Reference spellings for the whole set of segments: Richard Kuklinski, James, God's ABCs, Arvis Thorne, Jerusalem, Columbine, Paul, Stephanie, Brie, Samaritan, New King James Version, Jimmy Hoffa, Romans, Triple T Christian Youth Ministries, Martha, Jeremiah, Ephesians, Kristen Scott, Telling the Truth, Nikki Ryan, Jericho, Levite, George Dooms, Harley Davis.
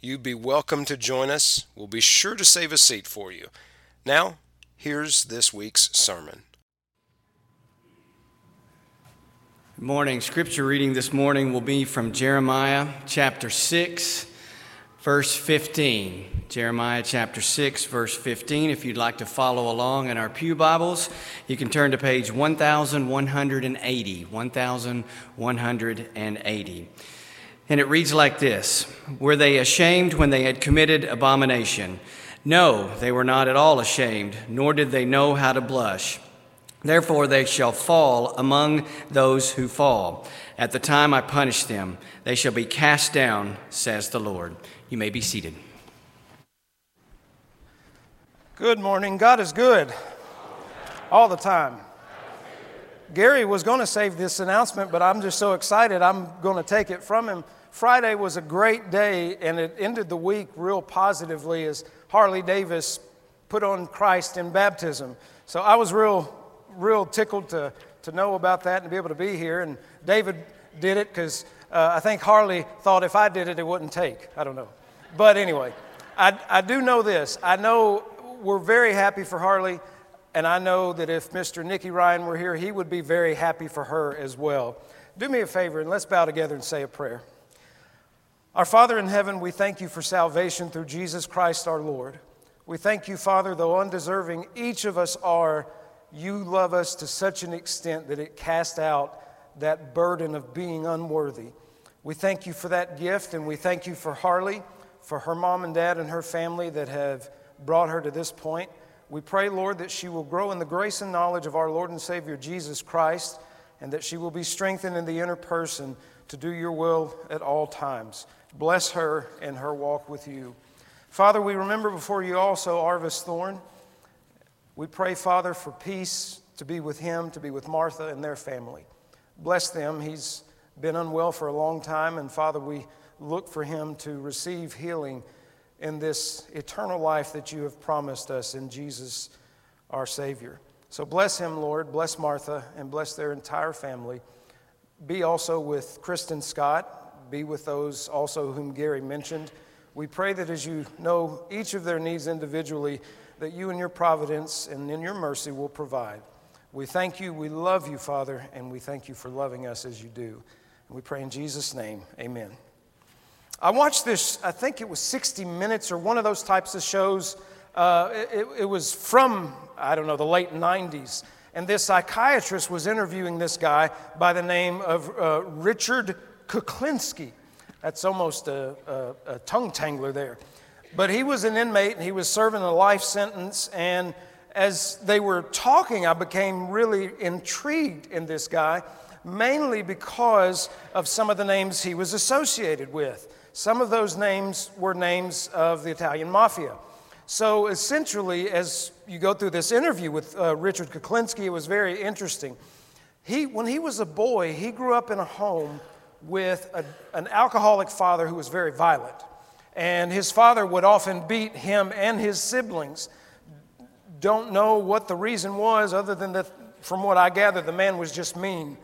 You'd be welcome to join us. We'll be sure to save a seat for you. Now, here's this week's sermon. Good morning. Scripture reading this morning will be from Jeremiah chapter 6, verse 15. Jeremiah chapter 6, verse 15. If you'd like to follow along in our pew Bibles, you can turn to page 1180. 1180. And it reads like this: Were they ashamed when they had committed abomination? No, they were not at all ashamed, nor did they know how to blush. Therefore they shall fall among those who fall. At the time I punish them, they shall be cast down, says the Lord. You may be seated. Good morning. God is good all the time. Gary was going to save this announcement, but I'm just so excited I'm going to take it from him. Friday was a great day, and it ended the week real positively as Harley Davis put on Christ in baptism. So I was real tickled to know about that and be able to be here. And David did it because I think Harley thought if I did it, it wouldn't take. I don't know. But anyway, I do know this. I know we're very happy for Harley. And I know that if Mr. Nikki Ryan were here, he would be very happy for her as well. Do me a favor and let's bow together and say a prayer. Our Father in heaven, we thank you for salvation through Jesus Christ our Lord. We thank you, Father, though undeserving each of us are, you love us to such an extent that it cast out that burden of being unworthy. We thank you for that gift, and we thank you for Harley, for her mom and dad and her family that have brought her to this point. We pray, Lord, that she will grow in the grace and knowledge of our Lord and Savior Jesus Christ, and that she will be strengthened in the inner person to do your will at all times. Bless her in her walk with you. Father, we remember before you also Arvis Thorne. We pray, Father, for peace to be with him, to be with Martha and their family. Bless them. He's been unwell for a long time, and Father, we look for him to receive healing in this eternal life that you have promised us in Jesus, our Savior. So bless him, Lord. Bless Martha and bless their entire family. Be also with Kristen Scott. Be with those also whom Gary mentioned. We pray that as you know each of their needs individually, that you in your providence and in your mercy will provide. We thank you. We love you, Father, and we thank you for loving us as you do. And we pray in Jesus' name, amen. I watched this, I think it was 60 Minutes or one of those types of shows. It was from, I don't know, the late 90s. And this psychiatrist was interviewing this guy by the name of Richard Kuklinski. That's almost a tongue tangler there. But he was an inmate and he was serving a life sentence. And as they were talking, I became really intrigued in this guy, mainly because of some of the names he was associated with. Some of those names were names of the Italian mafia. So essentially, as you go through this interview with Richard Kuklinski, it was very interesting. When he was a boy, he grew up in a home with an alcoholic father who was very violent. And his father would often beat him and his siblings. Don't know what the reason was, other than that, from what I gather, the man was just mean.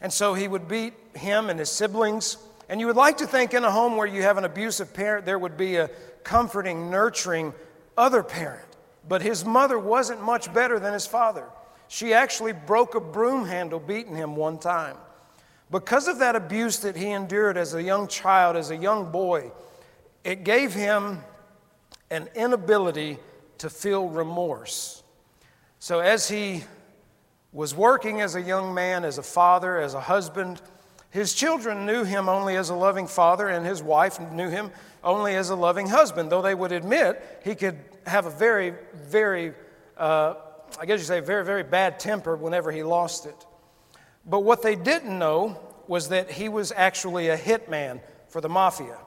And so he would beat him and his siblings. And you would like to think in a home where you have an abusive parent, there would be a comforting, nurturing other parent. But his mother wasn't much better than his father. She actually broke a broom handle beating him one time. Because of that abuse that he endured as a young child, as a young boy, it gave him an inability to feel remorse. So as he was working as a young man, as a father, as a husband, his children knew him only as a loving father, and his wife knew him only as a loving husband, though they would admit he could have a very, very bad temper whenever he lost it. But what they didn't know was that he was actually a hitman for the mafia.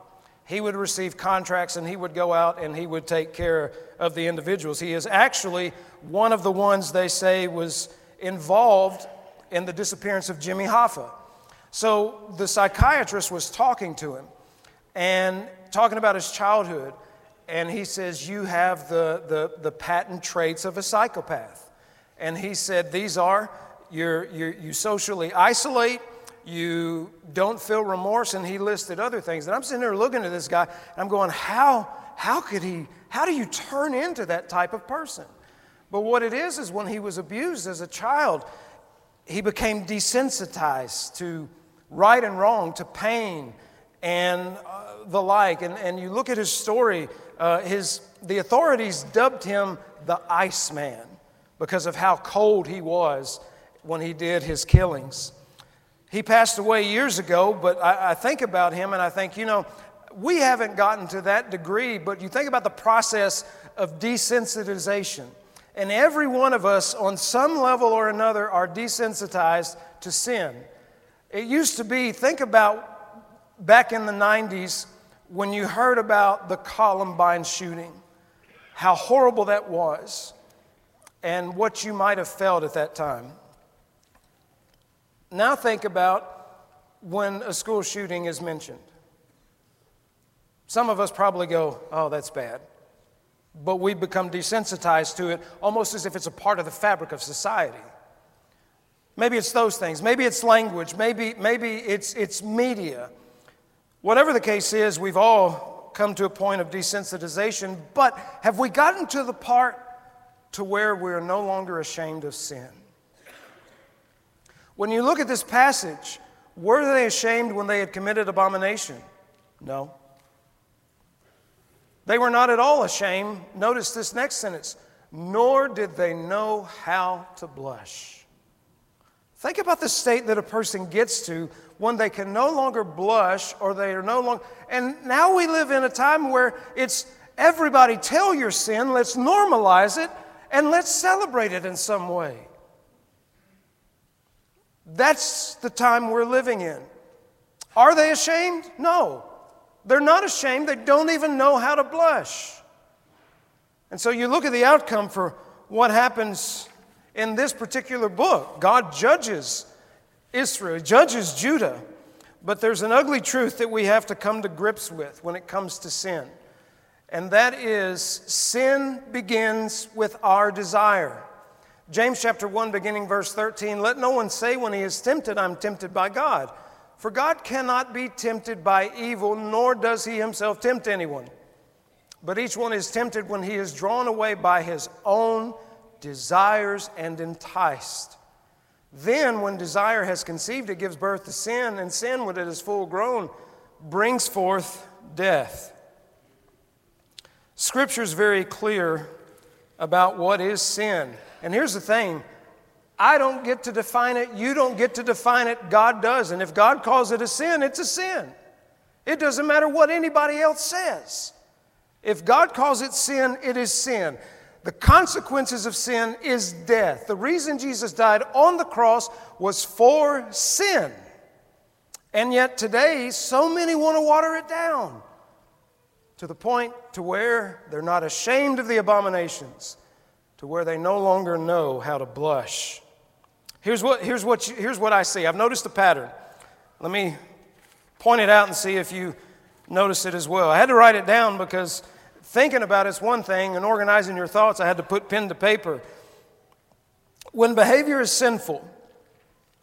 he would receive contracts and he would go out and he would take care of the individuals. He is actually one of the ones they say was involved in the disappearance of Jimmy Hoffa. So the psychiatrist was talking to him and talking about his childhood, and he says, you have the patent traits of a psychopath. And he said, these are, you socially isolate, you don't feel remorse, and he listed other things. And I'm sitting there looking at this guy, and I'm going, how do you turn into that type of person? But what it is when he was abused as a child, he became desensitized to right and wrong, to pain and the like. And you look at his story, the authorities dubbed him the Iceman because of how cold he was when he did his killings. He passed away years ago, but I think about him and I think, we haven't gotten to that degree, but you think about the process of desensitization. And every one of us, on some level or another, are desensitized to sin. It used to be, think about back in the 90s when you heard about the Columbine shooting, how horrible that was, and what you might have felt at that time. Now think about when a school shooting is mentioned. Some of us probably go, oh, that's bad. But we become desensitized to it, almost as if it's a part of the fabric of society. Maybe it's those things. Maybe it's language. Maybe it's media. Whatever the case is, we've all come to a point of desensitization, but have we gotten to the part to where we're no longer ashamed of sin? When you look at this passage, were they ashamed when they had committed abomination? No. They were not at all ashamed. Notice this next sentence. Nor did they know how to blush. Think about the state that a person gets to when they can no longer blush, or they are no longer. And now we live in a time where it's everybody tell your sin, let's normalize it, and let's celebrate it in some way. That's the time we're living in. Are they ashamed? No. They're not ashamed. They don't even know how to blush. And so you look at the outcome for what happens in this particular book. God judges Israel, judges Judah. But there's an ugly truth that we have to come to grips with when it comes to sin. And that is, sin begins with our desire. James chapter 1, beginning verse 13, let no one say when he is tempted, I'm tempted by God. For God cannot be tempted by evil, nor does he himself tempt anyone. But each one is tempted when he is drawn away by his own desires and enticed. Then when desire has conceived, it gives birth to sin, and sin, when it is full grown, brings forth death. Scripture is very clear about what is sin. And here's the thing. I don't get to define it. You don't get to define it. God does. And if God calls it a sin, it's a sin. It doesn't matter what anybody else says. If God calls it sin, it is sin. The consequences of sin is death. The reason Jesus died on the cross was for sin. And yet today, so many want to water it down to the point to where they're not ashamed of the abominations, to where they no longer know how to blush. Here's what I see. I've noticed a pattern. Let me point it out and see if you notice it as well. I had to write it down because thinking about it's one thing, and organizing your thoughts, I had to put pen to paper. When behavior is sinful,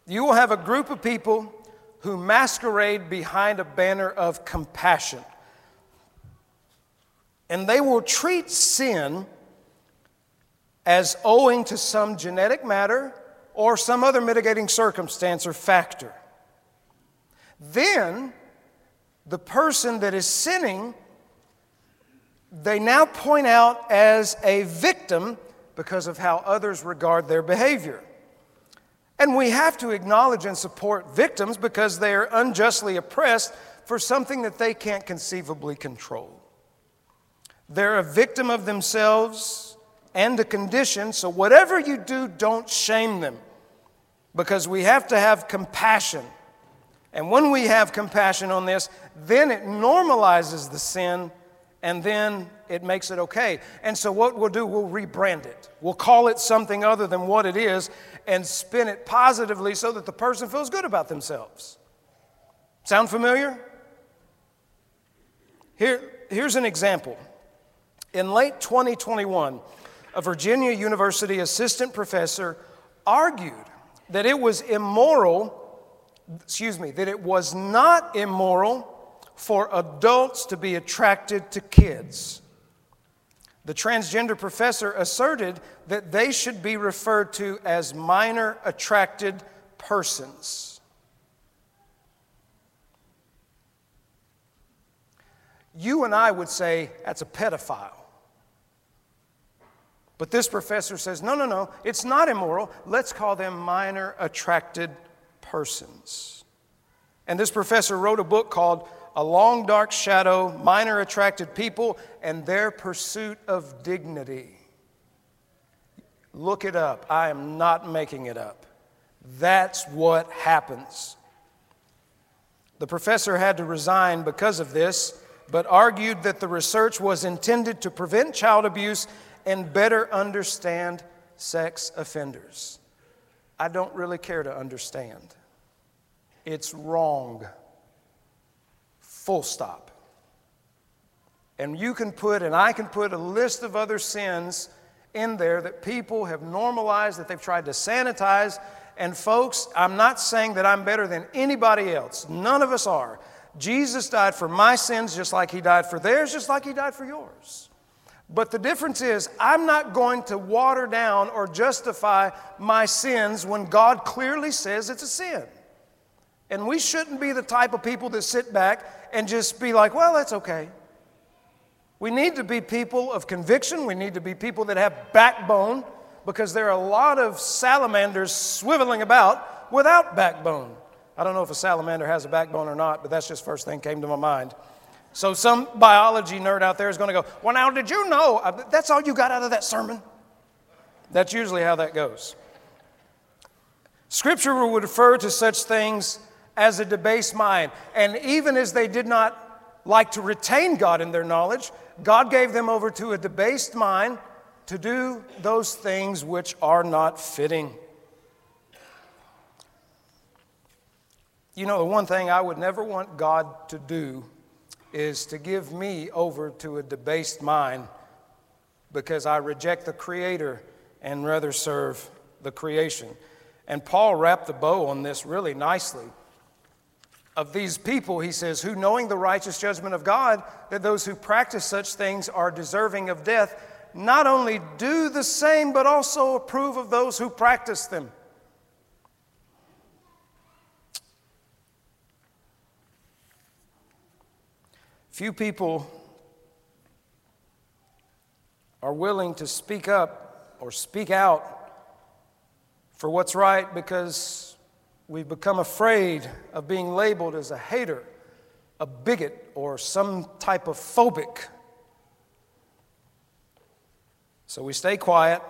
you will have a group of people who masquerade behind a banner of compassion. And they will treat sin as owing to some genetic matter or some other mitigating circumstance or factor. Then the person that is sinning, they now point out as a victim because of how others regard their behavior. And we have to acknowledge and support victims because they are unjustly oppressed for something that they can't conceivably control. They're a victim of themselves and the condition, so whatever you do, don't shame them, because we have to have compassion And when we have compassion on this, then it normalizes the sin, and then it makes it okay. And so what we'll do, we'll rebrand it. We'll call it something other than what it is and spin it positively so that the person feels good about themselves. Sound familiar? Here's an example. In late 2021, a Virginia University assistant professor argued that it was not immoral for adults to be attracted to kids. The transgender professor asserted that they should be referred to as minor attracted persons. You and I would say, that's a pedophile. But this professor says, no, it's not immoral. Let's call them minor attracted persons. And this professor wrote a book called A Long Dark Shadow, Minor Attracted People and Their Pursuit of Dignity. Look it up. I am not making it up. That's what happens. The professor had to resign because of this, but argued that the research was intended to prevent child abuse and better understand sex offenders. I don't really care to understand. It's wrong. Full stop. And you can put, and I can put, a list of other sins in there that people have normalized, that they've tried to sanitize. And folks, I'm not saying that I'm better than anybody else. None of us are. Jesus died for my sins just like he died for theirs, just like he died for yours. But the difference is, I'm not going to water down or justify my sins when God clearly says it's a sin. And we shouldn't be the type of people that sit back and just be like, well, that's okay. We need to be people of conviction. We need to be people that have backbone, because there are a lot of salamanders swiveling about without backbone. I don't know if a salamander has a backbone or not, but that's just first thing came to my mind. So some biology nerd out there is going to go, well, now, did you know? That's all you got out of that sermon? That's usually how that goes. Scripture would refer to such things as a debased mind. And even as they did not like to retain God in their knowledge, God gave them over to a debased mind to do those things which are not fitting. You know, the one thing I would never want God to do is to give me over to a debased mind, because I reject the Creator and rather serve the creation. And Paul wrapped the bow on this really nicely. Of these people, he says, who knowing the righteous judgment of God, that those who practice such things are deserving of death, not only do the same, but also approve of those who practice them. Few people are willing to speak up or speak out for what's right, because we've become afraid of being labeled as a hater, a bigot, or some type of phobic. So we stay quiet,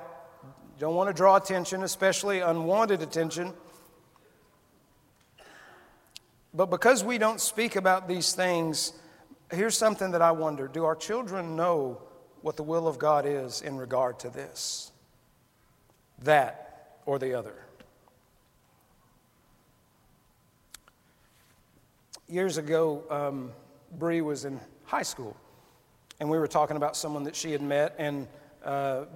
don't want to draw attention, especially unwanted attention. But because we don't speak about these things, here's something that I wonder. Do our children know what the will of God is in regard to this? That or the other? Years ago, Brie was in high school, and we were talking about someone that she had met, and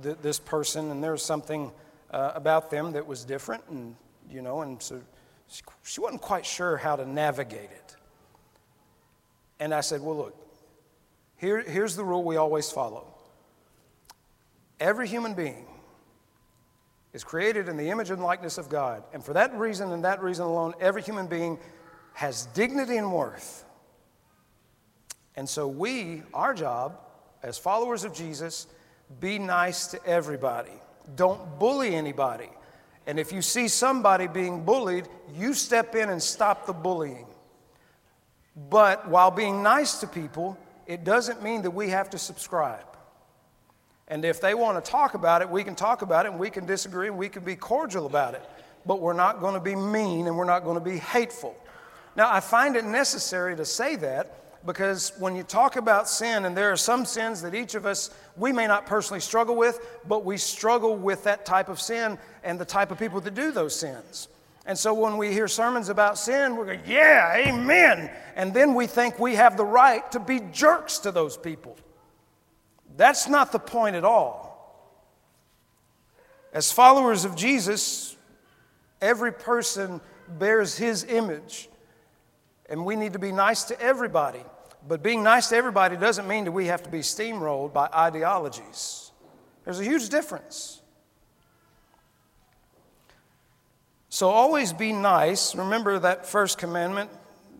this person, and there was something about them that was different, and you know, and so she wasn't quite sure how to navigate it. And I said, well, look, here's the rule we always follow. Every human being is created in the image and likeness of God, and for that reason and that reason alone, every human being has dignity and worth. And so our job as followers of Jesus, be nice to everybody. Don't bully anybody. And if you see somebody being bullied, you step in and stop the bullying. But while being nice to people, it doesn't mean that we have to subscribe. And if they want to talk about it, we can talk about it, and we can disagree, and we can be cordial about it. But we're not going to be mean, and we're not going to be hateful. Now, I find it necessary to say that because when you talk about sin, and there are some sins that each of us, we may not personally struggle with, but we struggle with that type of sin and the type of people that do those sins. And so when we hear sermons about sin, we're going, yeah, amen. And then we think we have the right to be jerks to those people. That's not the point at all. As followers of Jesus, every person bears his image. And we need to be nice to everybody. But being nice to everybody doesn't mean that we have to be steamrolled by ideologies. There's a huge difference. So always be nice. Remember that first commandment,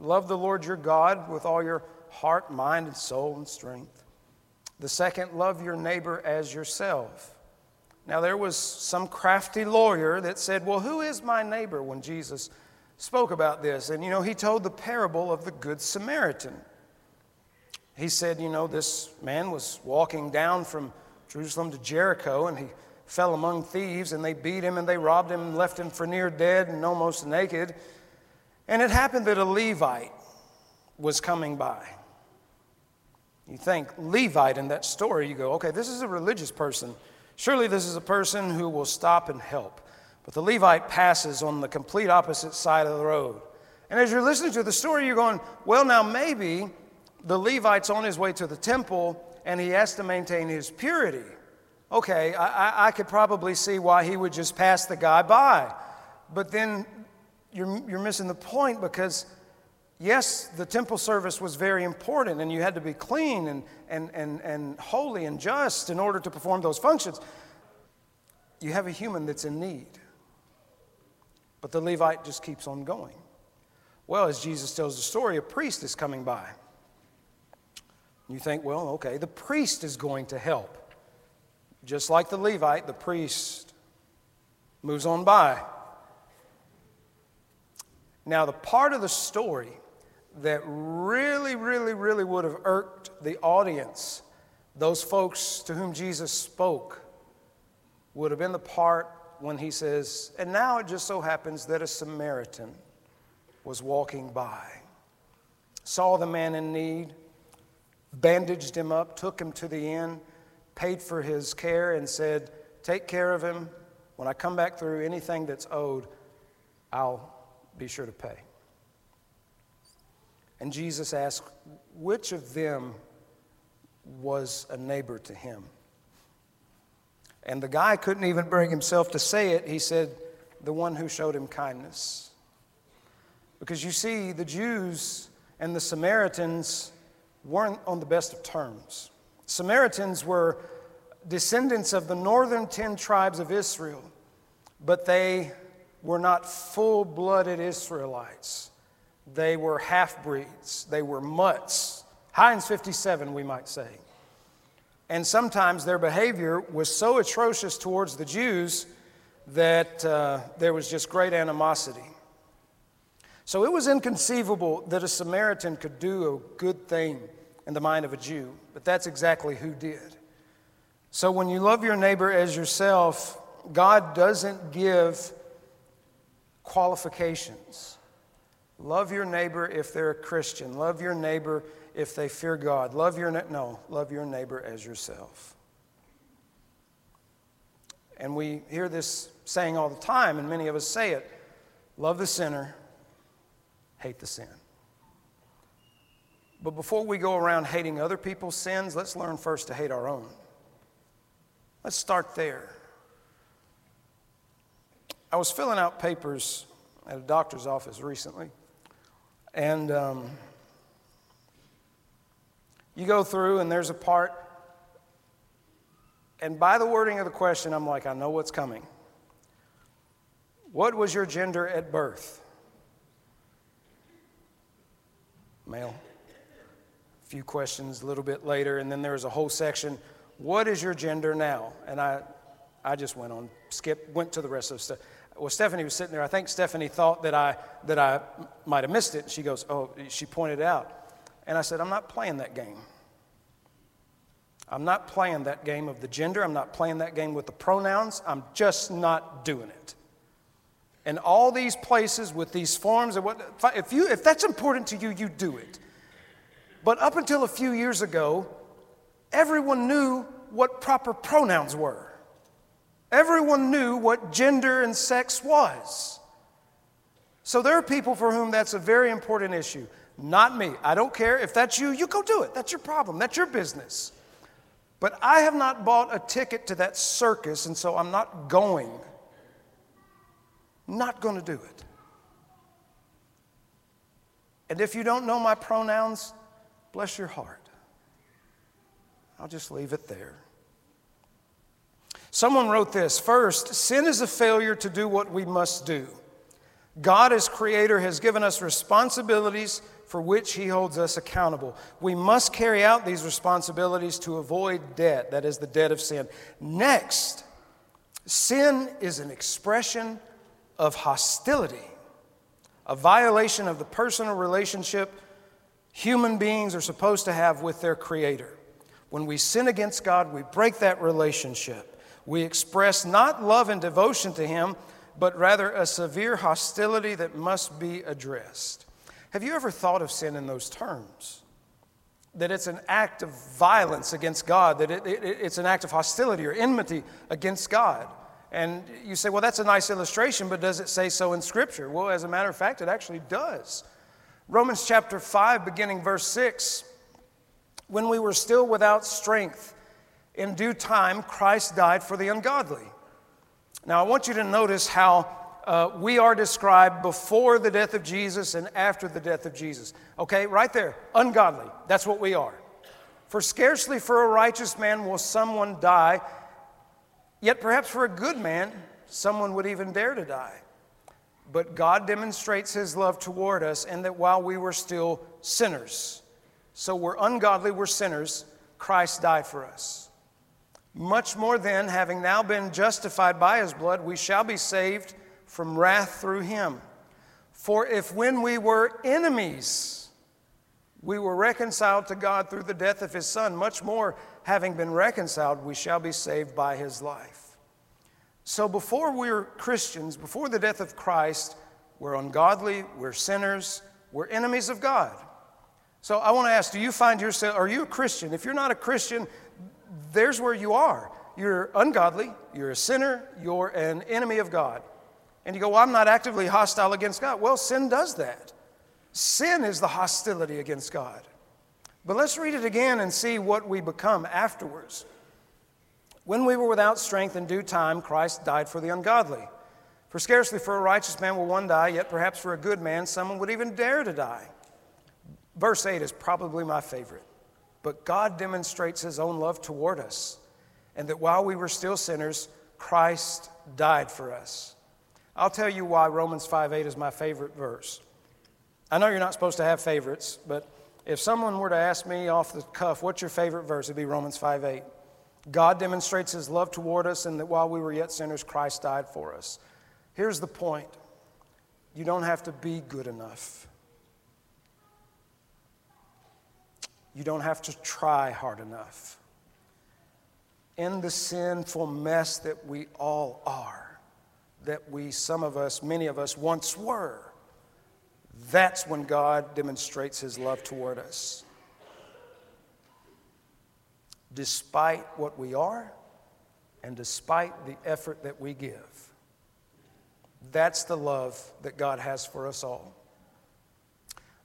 love the Lord your God with all your heart, mind, and soul, and strength. The second, love your neighbor as yourself. Now there was some crafty lawyer that said, well, who is my neighbor when Jesus spoke about this? And, you know, he told the parable of the Good Samaritan. He said, you know, this man was walking down from Jerusalem to Jericho, and he fell among thieves, and they beat him, and they robbed him, and left him for near dead and almost naked. And it happened that a Levite was coming by. You think, Levite in that story, you go, okay, this is a religious person. Surely this is a person who will stop and help. But the Levite passes on the complete opposite side of the road. And as you're listening to the story, you're going, well, now maybe the Levite's on his way to the temple and he has to maintain his purity. Okay, I could probably see why he would just pass the guy by. But then you're missing the point, because yes, the temple service was very important, and you had to be clean and holy and just in order to perform those functions. You have a human that's in need. But the Levite just keeps on going. Well, as Jesus tells the story, a priest is coming by. You think, well, okay, the priest is going to help. Just like the Levite, the priest moves on by. Now, the part of the story that really would have irked the audience, those folks to whom Jesus spoke, would have been the part when he says, and now it just so happens that a Samaritan was walking by, saw the man in need, bandaged him up, took him to the inn, paid for his care, and said, take care of him. When I come back through, anything that's owed, I'll be sure to pay. And Jesus asked, which of them was a neighbor to him? And the guy couldn't even bring himself to say it. He said, the one who showed him kindness. Because you see, the Jews and the Samaritans weren't on the best of terms. Samaritans were descendants of the northern 10 tribes of Israel, but they were not full-blooded Israelites. They were half-breeds. They were mutts. Heinz 57, we might say. And sometimes their behavior was so atrocious towards the Jews that there was just great animosity. So it was inconceivable that a Samaritan could do a good thing in the mind of a Jew, but that's exactly who did. So when you love your neighbor as yourself, God doesn't give qualifications. Love your neighbor if they're a Christian. Love your neighbor if they fear God. Love your neighbor as yourself. And we hear this saying all the time, and many of us say it, love the sinner, hate the sin. But before we go around hating other people's sins, let's learn first to hate our own. Let's start there. I was filling out papers at a doctor's office recently, and you go through, and there's a part, and by the wording of the question, I'm like, I know what's coming. What was your gender at birth? Male. Few questions a little bit later, and then there's a whole section, what is your gender now? And I just went on, went to the rest of the stuff. Well, Stephanie was sitting there. I think Stephanie thought that I might have missed it. She goes, oh, she pointed it out. And I said, I'm not playing that game. I'm not playing that game of the gender. I'm not playing that game with the pronouns. I'm just not doing it. and all these places with these forms and what. If that's important to you, you do it. But up until a few years ago, everyone knew what proper pronouns were. Everyone knew what gender and sex was. So there are people for whom that's a very important issue. Not me. I don't care. If that's you, you go do it. That's your problem. That's your business. But I have not bought a ticket to that circus, and so I'm not going. Not going to do it. And if you don't know my pronouns, bless your heart. I'll just leave it there. Someone wrote this, first, sin is a failure to do what we must do. God as creator has given us responsibilities for which he holds us accountable. We must carry out these responsibilities to avoid debt, that is the debt of sin. Next, sin is an expression of hostility, a violation of the personal relationship human beings are supposed to have with their creator. When we sin against God, we break that relationship. We express not love and devotion to him, but rather a severe hostility that must be addressed. Have you ever thought of sin in those terms? That it's an act of violence against God, that it's an act of hostility or enmity against God. And you say, well, that's a nice illustration, but does it say so in Scripture? Well, as a matter of fact, it actually does. Romans chapter 5, beginning verse 6, when we were still without strength, in due time, Christ died for the ungodly. Now, I want you to notice how we are described before the death of Jesus and after the death of Jesus. Okay, right there, ungodly. That's what we are. For scarcely for a righteous man will someone die, yet perhaps for a good man, someone would even dare to die. But God demonstrates his love toward us in that while we were still sinners, so we're ungodly, we're sinners, Christ died for us. Much more then, having now been justified by his blood, we shall be saved from wrath through him. For if when we were enemies, we were reconciled to God through the death of his son, much more, having been reconciled, we shall be saved by his life. So before we're Christians, before the death of Christ, we're ungodly, we're sinners, we're enemies of God. So I want to ask, do you find yourself, are you a Christian? If you're not a Christian, there's where you are. You're ungodly, you're a sinner, you're an enemy of God. And you go, well, I'm not actively hostile against God. Well, sin does that. Sin is the hostility against God. But let's read it again and see what we become afterwards. When we were without strength in due time, Christ died for the ungodly. For scarcely for a righteous man will one die, yet perhaps for a good man someone would even dare to die. Verse 8 is probably my favorite. But God demonstrates his own love toward us, and that while we were still sinners, Christ died for us. I'll tell you why Romans 5:8 is my favorite verse. I know you're not supposed to have favorites, but if someone were to ask me off the cuff, what's your favorite verse, it'd be Romans 5:8. God demonstrates his love toward us, and that while we were yet sinners, Christ died for us. Here's the point. You don't have to be good enough. You don't have to try hard enough. In the sinful mess that we all are, that we, some of us, many of us once were, that's when God demonstrates his love toward us. Despite what we are and despite the effort that we give, that's the love that God has for us all.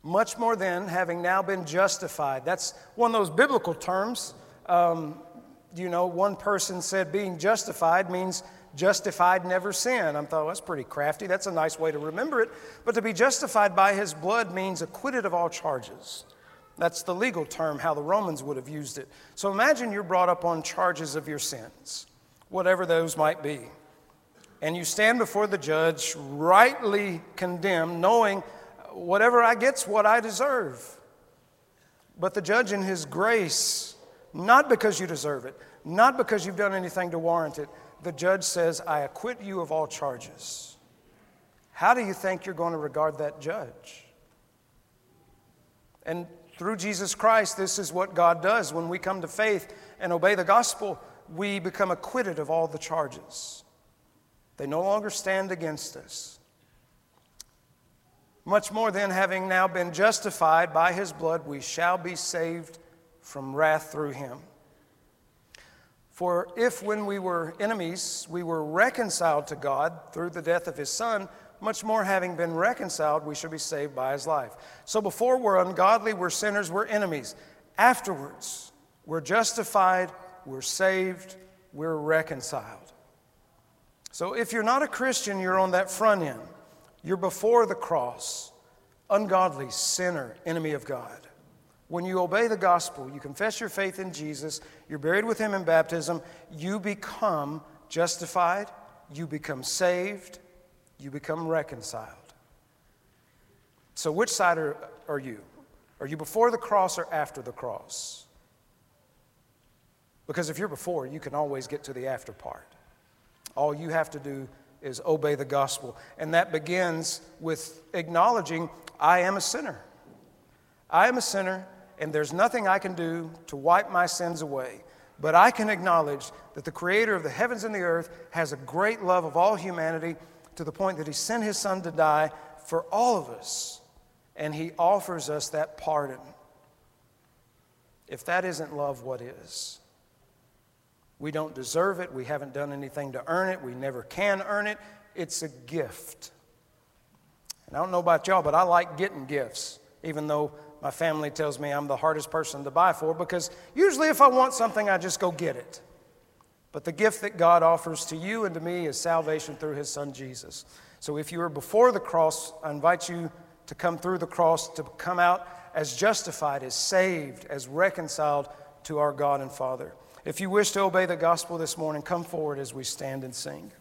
Much more than, having now been justified. That's one of those biblical terms. One person said being justified means justified never sin. I thought, well, that's pretty crafty. That's a nice way to remember it. But to be justified by his blood means acquitted of all charges. That's the legal term, how the Romans would have used it. So imagine you're brought up on charges of your sins, whatever those might be. And you stand before the judge, rightly condemned, knowing whatever I get's what I deserve. But the judge in his grace, not because you deserve it, not because you've done anything to warrant it, the judge says, I acquit you of all charges. How do you think you're going to regard that judge? And through Jesus Christ, this is what God does. When we come to faith and obey the gospel, we become acquitted of all the charges. They no longer stand against us. Much more then, having now been justified by his blood, we shall be saved from wrath through him. For if when we were enemies, we were reconciled to God through the death of his Son, much more having been reconciled, we shall be saved by his life. So before we're ungodly, we're sinners, we're enemies. Afterwards, we're justified, we're saved, we're reconciled. So if you're not a Christian, you're on that front end. You're before the cross, ungodly, sinner, enemy of God. When you obey the gospel, you confess your faith in Jesus, you're buried with him in baptism, you become justified, you become saved, you become reconciled. So which side are you? Are you before the cross or after the cross? Because if you're before, you can always get to the after part. All you have to do is obey the gospel. And that begins with acknowledging, I am a sinner. I am a sinner, and there's nothing I can do to wipe my sins away. But I can acknowledge that the Creator of the heavens and the earth has a great love of all humanity to the point that he sent his Son to die for all of us, and he offers us that pardon. If that isn't love, what is? We don't deserve it. We haven't done anything to earn it. We never can earn it. It's a gift. And I don't know about y'all, but I like getting gifts, even though my family tells me I'm the hardest person to buy for, because usually if I want something, I just go get it. But the gift that God offers to you and to me is salvation through his Son, Jesus. So if you were before the cross, I invite you to come through the cross, to come out as justified, as saved, as reconciled to our God and Father. If you wish to obey the gospel this morning, come forward as we stand and sing.